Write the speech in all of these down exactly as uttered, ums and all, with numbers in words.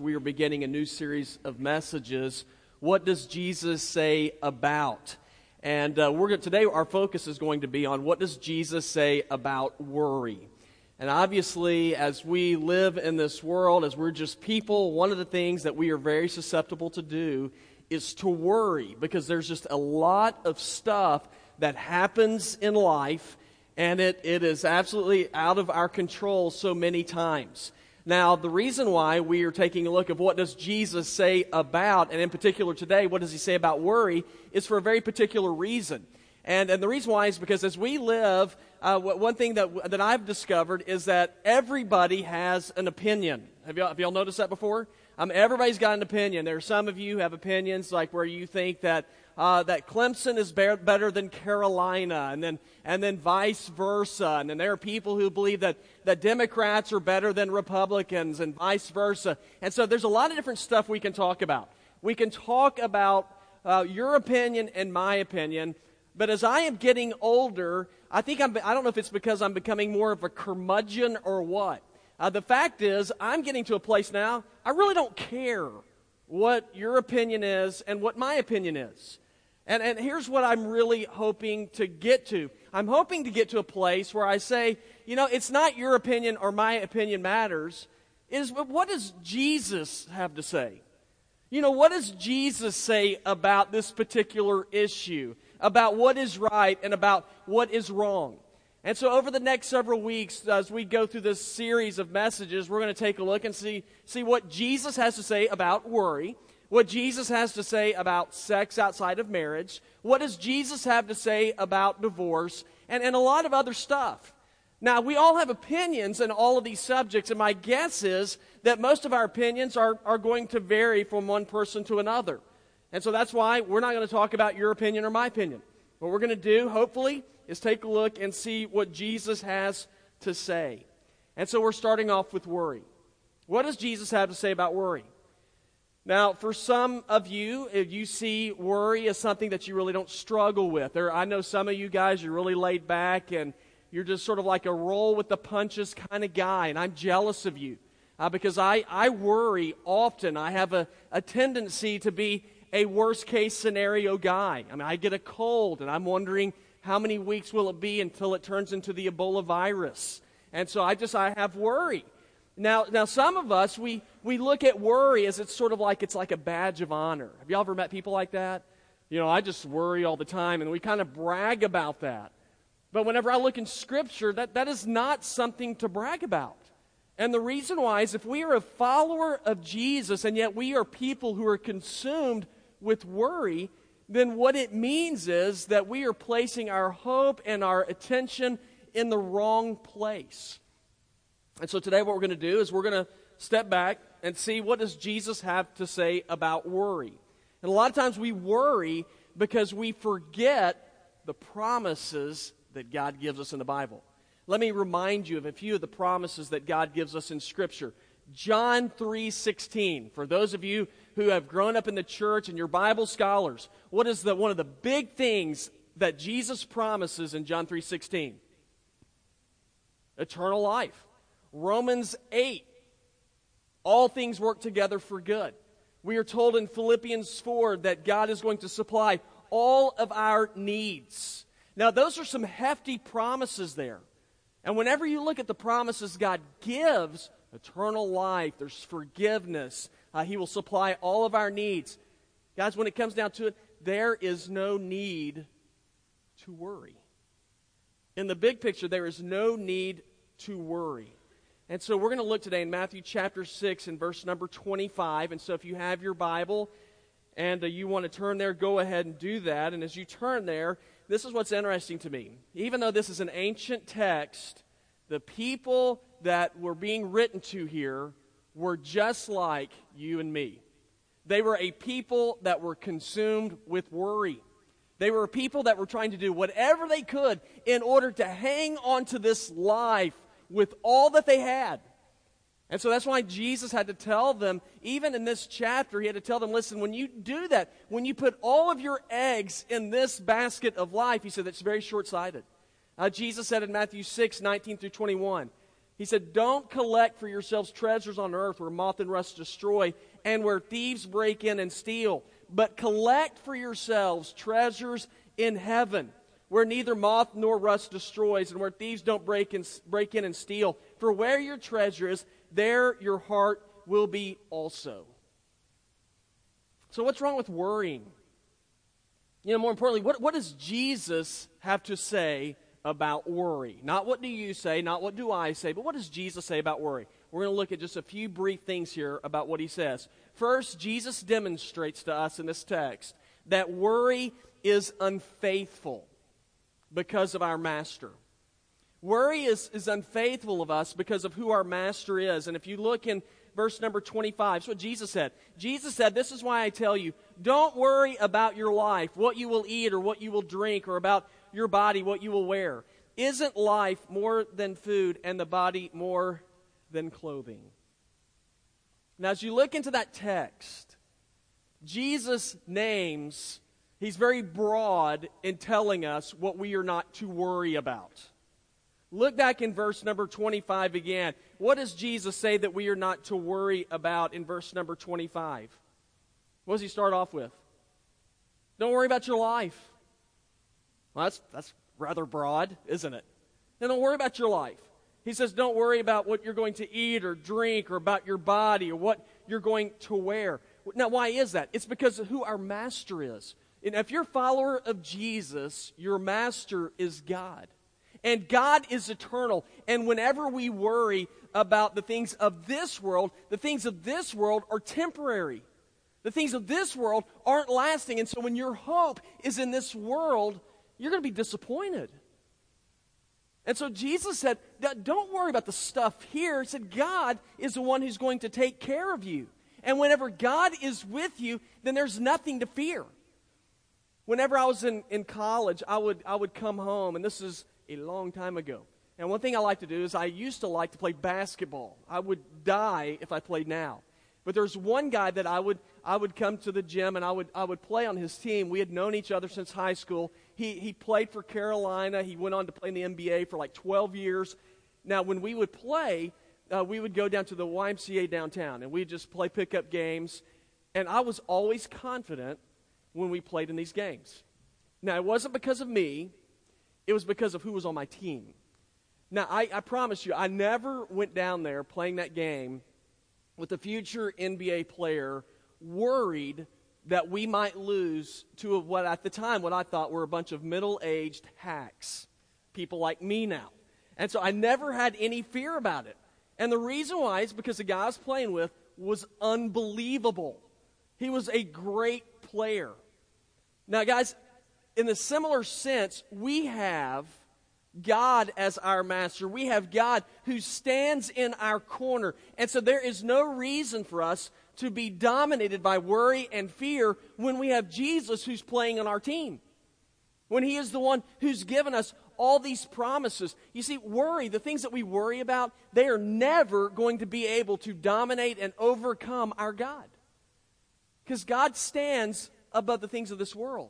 We are beginning a new series of messages. What does Jesus say about? And uh, we're going today. Our focus is going to be on what does Jesus say about worry. And obviously, as we live in this world, as we're just people, one of the things that we are very susceptible to do is to worry, because there's just a lot of stuff that happens in life, and it it is absolutely out of our control so many times. Now, the reason why we are taking a look at what does Jesus say about, and in particular today, what does he say about worry, is for a very particular reason. And and the reason why is because as we live, uh, one thing that that I've discovered is that everybody has an opinion. Have y'all, have y'all noticed that before? Um, everybody's got an opinion. There are some of you who have opinions like where you think that Uh, that Clemson is bear, better than Carolina, and then and then vice versa. And then there are people who believe that, that Democrats are better than Republicans, and vice versa. And so there's a lot of different stuff we can talk about. We can talk about uh, your opinion and my opinion. But as I am getting older, I think I'm, I don't know if it's because I'm becoming more of a curmudgeon or what. Uh, the fact is, I'm getting to a place now, I really don't care what your opinion is and what my opinion is. And and here's what I'm really hoping to get to. I'm hoping to get to a place where I say, you know, it's not your opinion or my opinion matters. It is what does Jesus have to say? You know, what does Jesus say about this particular issue? About what is right and about what is wrong? And so over the next several weeks, as we go through this series of messages, we're going to take a look and see, see what Jesus has to say about worry. What Jesus has to say about sex outside of marriage. What does Jesus have to say about divorce? And, and a lot of other stuff. Now, we all have opinions in all of these subjects, and my guess is that most of our opinions are, are going to vary from one person to another. And so that's why we're not going to talk about your opinion or my opinion. What we're going to do, hopefully, is take a look and see what Jesus has to say. And so we're starting off with worry. What does Jesus have to say about worry? Now, for some of you, if you see worry as something that you really don't struggle with, or I know some of you guys, you're really laid back and you're just sort of like a roll with the punches kind of guy, and I'm jealous of you uh, because I, I worry often. I have a, a tendency to be a worst-case scenario guy. I mean, I get a cold, and I'm wondering how many weeks will it be until it turns into the Ebola virus. And so I just, I have worry. Now, now, some of us, we, we look at worry as it's sort of like, it's like a badge of honor. Have y'all ever met people like that? You know, I just worry all the time, and we kind of brag about that. But whenever I look in Scripture, that, that is not something to brag about. And the reason why is if we are a follower of Jesus, and yet we are people who are consumed with worry, then what it means is that we are placing our hope and our attention in the wrong place. And so today what we're going to do is we're going to step back and see what does Jesus have to say about worry. And a lot of times we worry because we forget the promises that God gives us in the Bible. Let me remind you of a few of the promises that God gives us in Scripture. John three sixteen, for those of you who have grown up in the church and you're Bible scholars, what is the one of the big things that Jesus promises in John three sixteen? Eternal life. Romans eight, all things work together for good. We are told in Philippians four that God is going to supply all of our needs. Now, those are some hefty promises there. And whenever you look at the promises God gives, eternal life, there's forgiveness, uh, he will supply all of our needs. Guys, when it comes down to it, there is no need to worry. In the big picture, there is no need to worry. And so we're going to look today in Matthew chapter six and verse number twenty-five. And so if you have your Bible and uh, you want to turn there, go ahead and do that. And as you turn there, this is what's interesting to me. Even though this is an ancient text, the people that were being written to here were just like you and me. They were a people that were consumed with worry. They were a people that were trying to do whatever they could in order to hang on to this life with all that they had. And so that's why Jesus had to tell them, even in this chapter, he had to tell them, listen, when you do that, when you put all of your eggs in this basket of life, he said that's very short-sighted. Uh, Jesus said in Matthew six nineteen through twenty-one, He said, don't collect for yourselves treasures on earth where moth and rust destroy and where thieves break in and steal, but collect for yourselves treasures in heaven where neither moth nor rust destroys and where thieves don't break in, break in and steal. For where your treasure is, there your heart will be also. So what's wrong with worrying? You know, more importantly, what, what does Jesus have to say about worry? Not what do you say, not what do I say, but what does Jesus say about worry? We're going to look at just a few brief things here about what he says. First, Jesus demonstrates to us in this text that worry is unfaithful because of our master. Worry is, is unfaithful of us because of who our master is. And if you look in verse number twenty-five, that's what Jesus said. Jesus said, this is why I tell you, don't worry about your life, what you will eat or what you will drink, or about your body, what you will wear. Isn't life more than food and the body more than clothing? Now, as you look into that text, Jesus names, he's very broad in telling us what we are not to worry about. Look back in verse number twenty-five again. What does Jesus say that we are not to worry about in verse number twenty-five? What does he start off with? Don't worry about your life. Well, that's, that's rather broad, isn't it? Now, don't worry about your life. He says, don't worry about what you're going to eat or drink, or about your body, or what you're going to wear. Now, why is that? It's because of who our master is. And if you're a follower of Jesus, your master is God. And God is eternal. And whenever we worry about the things of this world, the things of this world are temporary. The things of this world aren't lasting. And so when your hope is in this world, you're going to be disappointed. And so Jesus said, don't worry about the stuff here. He said, God is the one who's going to take care of you. And whenever God is with you, then there's nothing to fear. Whenever I was in, in college, I would I would come home, and this is a long time ago. And one thing I like to do is I used to like to play basketball. I would die if I played now. But there's one guy that I would I would come to the gym and I would I would play on his team. We had known each other since high school. He he played for Carolina. He went on to play in the N B A for like twelve years. Now, when we would play, uh, we would go down to the Y M C A downtown, and we'd just play pickup games. And I was always confident when we played in these games. Now, it wasn't because of me. It was because of who was on my team. Now, I, I promise you, I never went down there playing that game with a future N B A player worried that we might lose to what at the time what I thought were a bunch of middle-aged hacks, people like me now. And so I never had any fear about it. And the reason why is because the guy I was playing with was unbelievable. He was a great player. Now, guys, in a similar sense, we have God as our master. We have God who stands in our corner. And so there is no reason for us to be dominated by worry and fear when we have Jesus who's playing on our team, when he is the one who's given us all these promises. You see, worry, the things that we worry about, they are never going to be able to dominate and overcome our God, because God stands above the things of this world.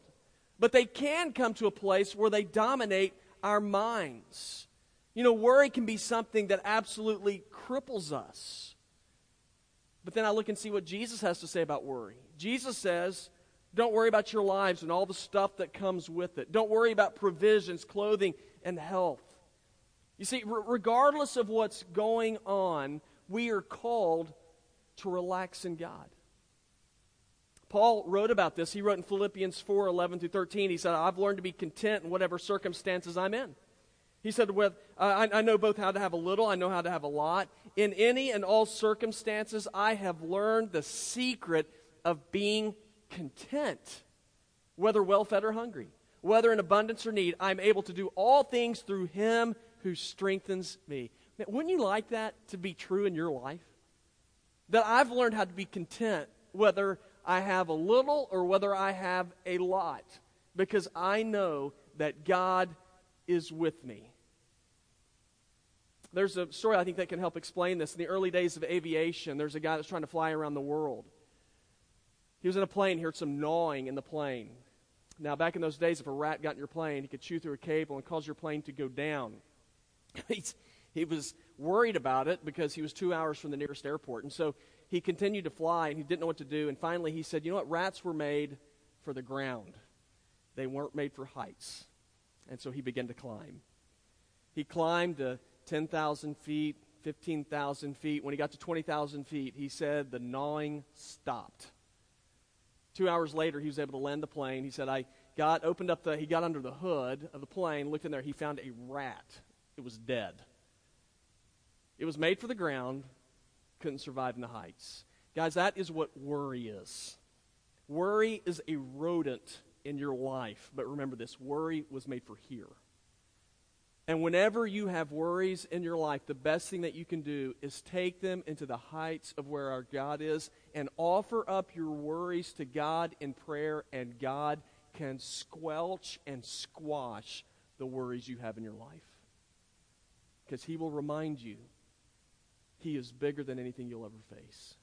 But they can come to a place where they dominate our minds. You know, worry can be something that absolutely cripples us. But then I look and see what Jesus has to say about worry. Jesus says, don't worry about your lives and all the stuff that comes with it. Don't worry about provisions, clothing, and health. You see, r- regardless of what's going on, we are called to relax in God. Paul wrote about this. He wrote in Philippians four, eleven through thirteen. He said, I've learned to be content in whatever circumstances I'm in. He said, "With uh, I, I know both how to have a little, I know how to have a lot. In any and all circumstances, I have learned the secret of being content, whether well-fed or hungry, whether in abundance or need. I'm able to do all things through him who strengthens me." Now, wouldn't you like that to be true in your life? That I've learned how to be content, whether I have a little or whether I have a lot, because I know that God is with me. There's a story I think that can help explain this. In the early days of aviation, there's a guy that's trying to fly around the world. He was in a plane, he heard some gnawing in the plane. Now, back in those days, if a rat got in your plane, he could chew through a cable and cause your plane to go down. He's, He was worried about it because he was two hours from the nearest airport. And so he continued to fly, and he didn't know what to do. And finally he said, you know what? Rats were made for the ground. They weren't made for heights. And so he began to climb. He climbed to ten thousand feet, fifteen thousand feet. When he got to twenty thousand feet, he said the gnawing stopped. Two hours later, he was able to land the plane. He said, I got, opened up the, he got under the hood of the plane, looked in there, he found a rat. It was dead. It was made for the ground, couldn't survive in the heights. Guys, that is what worry is. Worry is a rodent in your life. But remember this, worry was made for here. And whenever you have worries in your life, the best thing that you can do is take them into the heights of where our God is and offer up your worries to God in prayer, and God can squelch and squash the worries you have in your life. Because He will remind you, He is bigger than anything you'll ever face.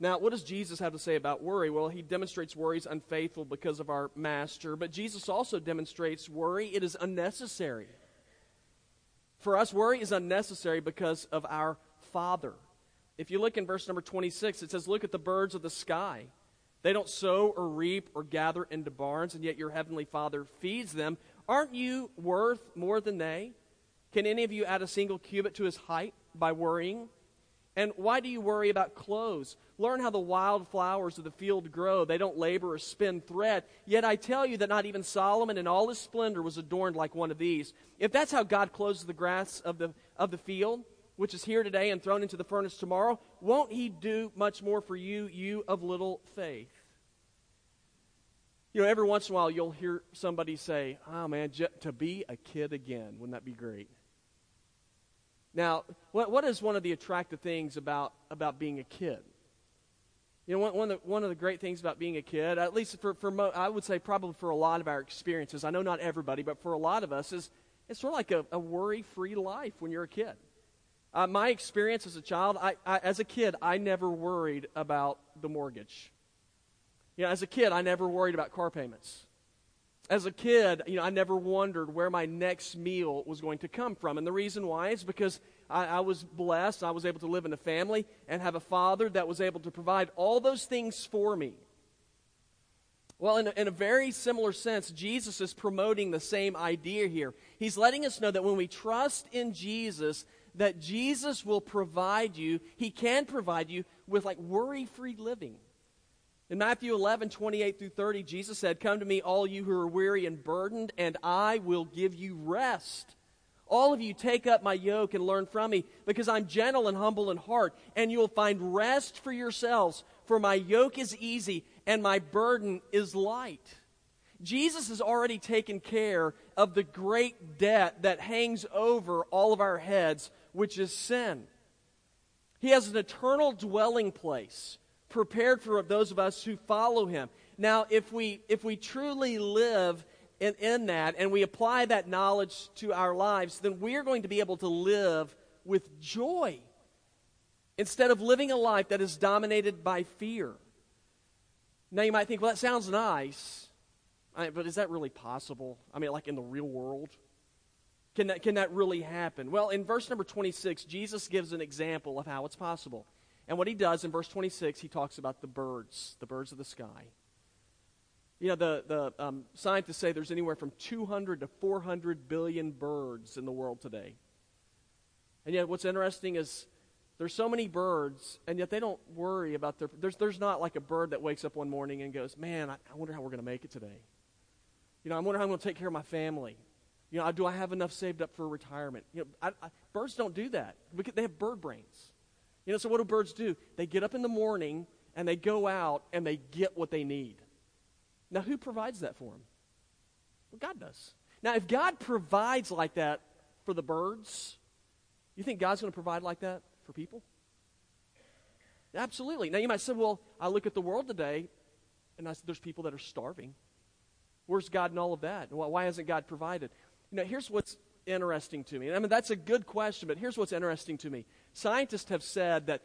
Now, what does Jesus have to say about worry? Well, He demonstrates worry is unfaithful because of our Master, but Jesus also demonstrates worry. It is unnecessary. For us, worry is unnecessary because of our Father. If you look in verse number twenty-six, it says, look at the birds of the sky. They don't sow or reap or gather into barns, and yet your heavenly Father feeds them. Aren't you worth more than they? Can any of you add a single cubit to his height by worrying? And why do you worry about clothes? Learn how the wild flowers of the field grow. They don't labor or spin thread. Yet I tell you that not even Solomon in all his splendor was adorned like one of these. If that's how God clothes the grass of the, of the field, which is here today and thrown into the furnace tomorrow, won't he do much more for you, you of little faith? You know, every once in a while you'll hear somebody say, oh man, j- to be a kid again, wouldn't that be great? Now, what, what is one of the attractive things about, about being a kid? You know, one, one, of the, one of the great things about being a kid, at least for, for mo- I would say probably for a lot of our experiences, I know not everybody, but for a lot of us, is it's sort of like a, a worry-free life when you're a kid. Uh, my experience as a child, I, I, as a kid, I never worried about the mortgage. You know, as a kid, I never worried about car payments. As a kid, you know, I never wondered where my next meal was going to come from. And the reason why is because I, I was blessed. I was able to live in a family and have a father that was able to provide all those things for me. Well, in a, in a very similar sense, Jesus is promoting the same idea here. He's letting us know that when we trust in Jesus, that Jesus will provide you, He can provide you with like worry-free living. In Matthew eleven, twenty-eight through thirty, Jesus said, come to me, all you who are weary and burdened, and I will give you rest. All of you, take up my yoke and learn from me, because I'm gentle and humble in heart, and you will find rest for yourselves, for my yoke is easy and my burden is light. Jesus has already taken care of the great debt that hangs over all of our heads, which is sin. He has an eternal dwelling place prepared for those of us who follow Him. Now, if we if we truly live in, in that and we apply that knowledge to our lives, then we're going to be able to live with joy instead of living a life that is dominated by fear. Now, you might think, well, that sounds nice, but is that really possible? I mean, like in the real world? Can that, can that really happen? Well, in verse number twenty-six, Jesus gives an example of how it's possible. And what he does in verse twenty-six, he talks about the birds, the birds of the sky. You know, the, the um, scientists say there's anywhere from two hundred to four hundred billion birds in the world today. And yet what's interesting is there's so many birds, and yet they don't worry about their... There's, there's not like a bird that wakes up one morning and goes, man, I, I wonder how we're going to make it today. You know, I wonder how I'm going to take care of my family. You know, do I have enough saved up for retirement? You know, I, I, birds don't do that. They have bird brains. You know, so what do birds do? They get up in the morning, and they go out, and they get what they need. Now, who provides that for them? Well, God does. Now, if God provides like that for the birds, you think God's going to provide like that for people? Absolutely. Now, you might say, well, I look at the world today, and I, there's people that are starving. Where's God in all of that? Why hasn't God provided? You know, here's what's interesting to me. And I mean, that's a good question, but here's what's interesting to me. Scientists have said that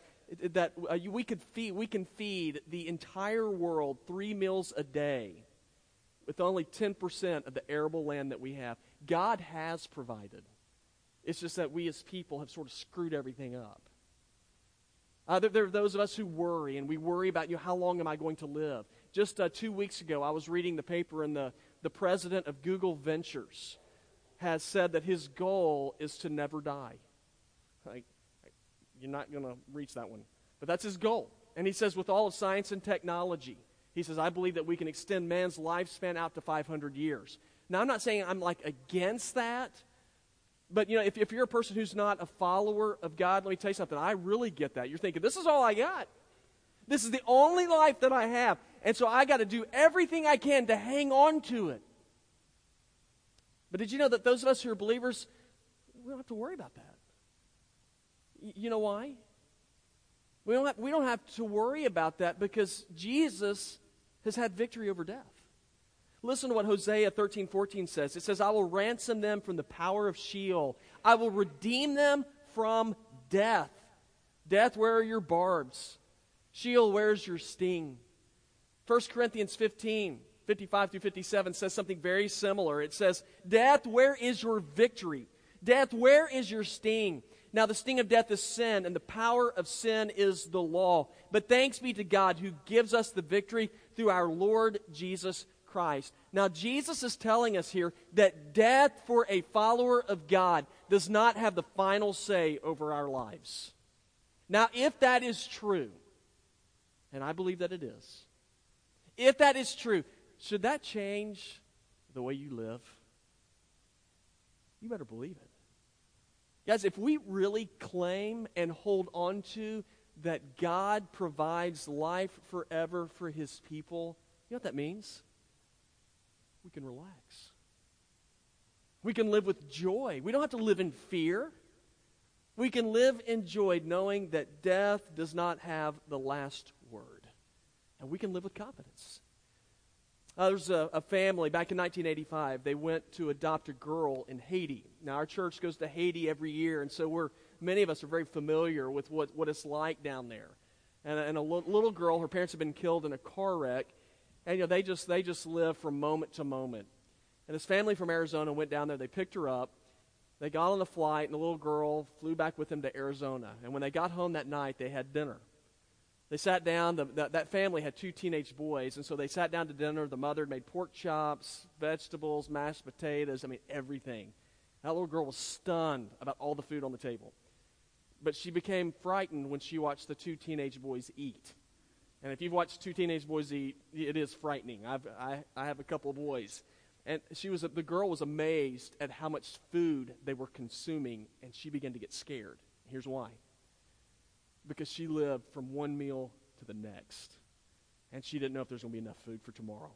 that uh, we could feed we can feed the entire world three meals a day with only ten percent of the arable land that we have. God has provided. It's just that we as people have sort of screwed everything up. Uh, there, there are those of us who worry, and we worry about, you know, how long am I going to live? Just uh, two weeks ago, I was reading the paper, and the, the president of Google Ventures has said that his goal is to never die. Like, you're not going to reach that one. But that's his goal. And he says, with all of science and technology, he says, I believe that we can extend man's lifespan out to five hundred years. Now, I'm not saying I'm, like, against that. But, you know, if, if you're a person who's not a follower of God, let me tell you something. I really get that. You're thinking, this is all I got. This is the only life that I have. And so I got to do everything I can to hang on to it. But did you know that those of us who are believers, we don't have to worry about that? Y- you know why? We don't have, we don't have to worry about that because Jesus has had victory over death. Listen to what Hosea thirteen fourteen says. It says, I will ransom them from the power of Sheol. I will redeem them from death. Death, where are your barbs? Sheol, where's your sting? First Corinthians fifteen, fifty-five through fifty-seven says something very similar. It says, Death, where is your victory? Death, where is your sting? Now the sting of death is sin, and the power of sin is the law. But thanks be to God who gives us the victory through our Lord Jesus Christ. Christ. Now, Jesus is telling us here that death for a follower of God does not have the final say over our lives. Now, if that is true, and I believe that it is, if that is true, should that change the way you live? You better believe it. Guys, if we really claim and hold on to that God provides life forever for His people, you know what that means? We can relax. We can live with joy. We don't have to live in fear. We can live in joy knowing that death does not have the last word. And we can live with confidence. Uh, There's a, a family back in nineteen eighty-five. They went to adopt a girl in Haiti. Now, our church goes to Haiti every year, and so we're many of us are very familiar with what, what it's like down there. And, and a l- little girl, her parents had been killed in a car wreck. And, you know, they just they just live from moment to moment. And this family from Arizona went down there. They picked her up. They got on a flight, and the little girl flew back with them to Arizona. And when they got home that night, they had dinner. They sat down. The, the, that family had two teenage boys, and so they sat down to dinner. The mother made pork chops, vegetables, mashed potatoes, I mean, everything. That little girl was stunned about all the food on the table. But she became frightened when she watched the two teenage boys eat. And if you've watched two teenage boys eat, it is frightening. I've, I, I have a couple of boys. And she was the girl was amazed at how much food they were consuming, and she began to get scared. Here's why. Because she lived from one meal to the next, and she didn't know if there's going to be enough food for tomorrow.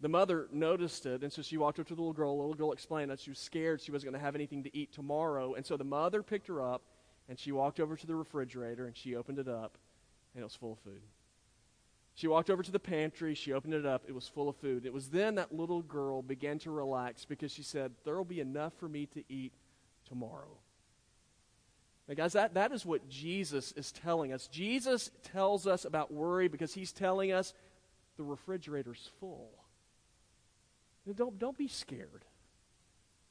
The mother noticed it, and so she walked up to the little girl. The little girl explained that she was scared she wasn't going to have anything to eat tomorrow. And so the mother picked her up, and she walked over to the refrigerator, and she opened it up. And it was full of food. She walked over to the pantry. She opened it up. It was full of food. It was then that little girl began to relax because she said, there will be enough for me to eat tomorrow. Now, guys, that, that is what Jesus is telling us. Jesus tells us about worry because he's telling us the refrigerator's full. Now, don't, don't be scared.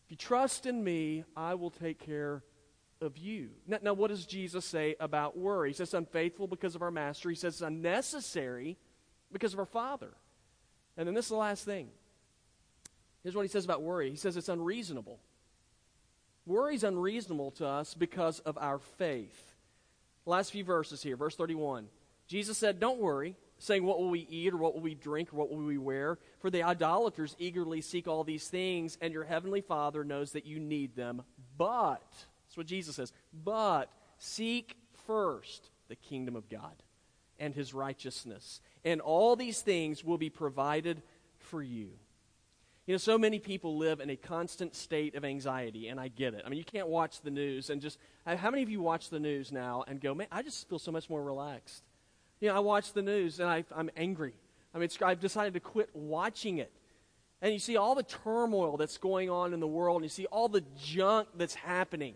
If you trust in me, I will take care of of you. Now, now, what does Jesus say about worry? He says it's unfaithful because of our master. He says it's unnecessary because of our father. And then this is the last thing. Here's what he says about worry. He says it's unreasonable. Worry is unreasonable to us because of our faith. Last few verses here. Verse thirty-one. Jesus said, don't worry, saying what will we eat or what will we drink or what will we wear? For the idolaters eagerly seek all these things, and your heavenly Father knows that you need them. But... that's what Jesus says. But seek first the kingdom of God and his righteousness, and all these things will be provided for you. You know, so many people live in a constant state of anxiety, and I get it. I mean, you can't watch the news and just, how many of you watch the news now and go, man, I just feel so much more relaxed. You know, I watch the news and I, I'm angry. I mean, it's, I've decided to quit watching it. And you see all the turmoil that's going on in the world, and you see all the junk that's happening.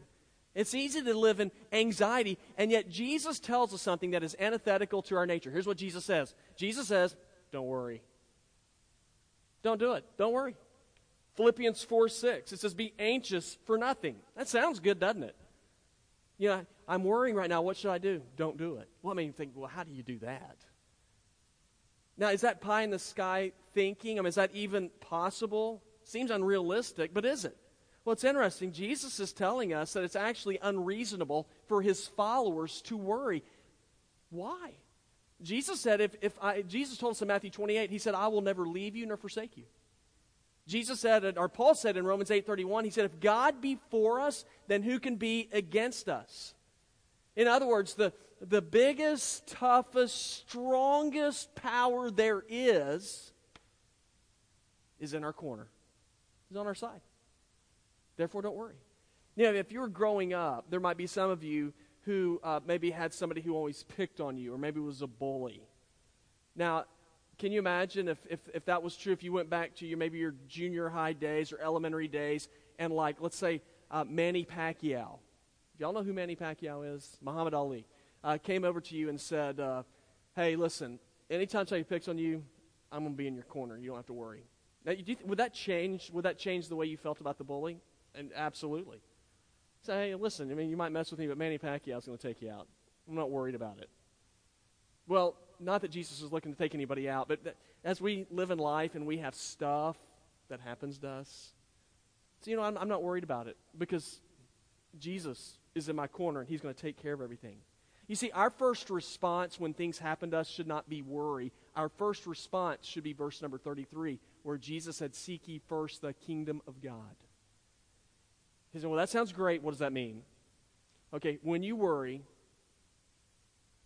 It's easy to live in anxiety, and yet Jesus tells us something that is antithetical to our nature. Here's what Jesus says. Jesus says, don't worry. Don't do it. Don't worry. Philippians four six, it says, be anxious for nothing. That sounds good, doesn't it? You know, I'm worrying right now. What should I do? Don't do it. Well, I mean, you think, well, how do you do that? Now, is that pie in the sky thinking? I mean, is that even possible? Seems unrealistic, but is it? Well, it's interesting. Jesus is telling us that it's actually unreasonable for his followers to worry. Why? Jesus said, if, if I, Jesus told us in Matthew twenty-eight, he said, I will never leave you nor forsake you. Jesus said, or Paul said in Romans eight thirty-one, he said, if God be for us, then who can be against us? In other words, the, the biggest, toughest, strongest power there is, is in our corner. Is on our side. Therefore, don't worry. You know, if you were growing up, there might be some of you who uh, maybe had somebody who always picked on you, or maybe was a bully. Now, can you imagine if, if, if that was true, if you went back to your, maybe your junior high days or elementary days, and like, let's say, uh, Manny Pacquiao. Y'all know who Manny Pacquiao is? Muhammad Ali. Uh, came over to you and said, uh, hey, listen, anytime somebody picks on you, I'm going to be in your corner. You don't have to worry. Now, do you th- would that change? Would that change the way you felt about the bully? And absolutely. Say, so, hey, listen, I mean, you might mess with me, but Manny Pacquiao's going to take you out. I'm not worried about it. Well, not that Jesus is looking to take anybody out, but that as we live in life and we have stuff that happens to us, so, you know, I'm, I'm not worried about it because Jesus is in my corner and he's going to take care of everything. You see, our first response when things happen to us should not be worry. Our first response should be verse number thirty-three, where Jesus said, seek ye first the kingdom of God. He said, well, that sounds great. What does that mean? Okay, when you worry,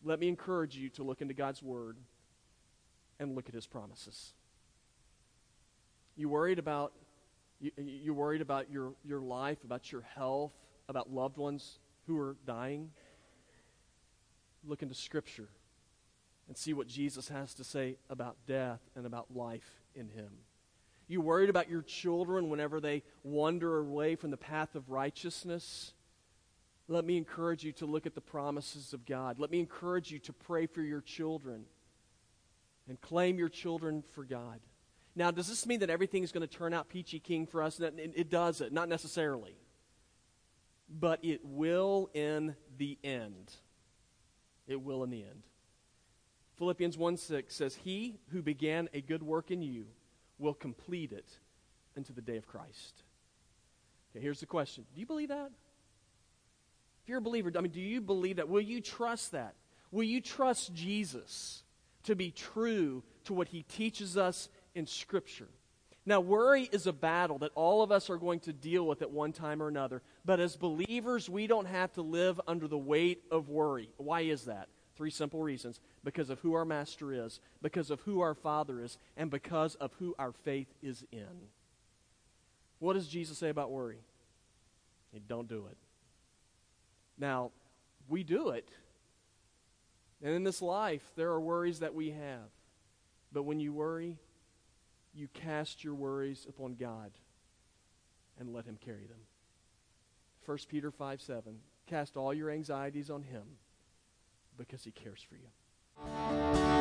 let me encourage you to look into God's word and look at his promises. You worried about you, you're worried about your, your life, about your health, about loved ones who are dying? Look into Scripture and see what Jesus has to say about death and about life in him. You worried about your children whenever they wander away from the path of righteousness? Let me encourage you to look at the promises of God. Let me encourage you to pray for your children and claim your children for God. Now, does this mean that everything is going to turn out peachy keen for us? It doesn't, not necessarily. But it will in the end. It will in the end. Philippians one six says, he who began a good work in you will complete it unto the day of Christ. Okay, here's the question. Do you believe that? If you're a believer, I mean, do you believe that? Will you trust that? Will you trust Jesus to be true to what he teaches us in Scripture? Now, worry is a battle that all of us are going to deal with at one time or another. But as believers, we don't have to live under the weight of worry. Why is that? Three simple reasons. Because of who our master is, because of who our Father is, and because of who our faith is in. What does Jesus say about worry? He don't do it. Now, we do it. And in this life, there are worries that we have. But when you worry, you cast your worries upon God and let him carry them. First Peter five seven, cast all your anxieties on him because he cares for you.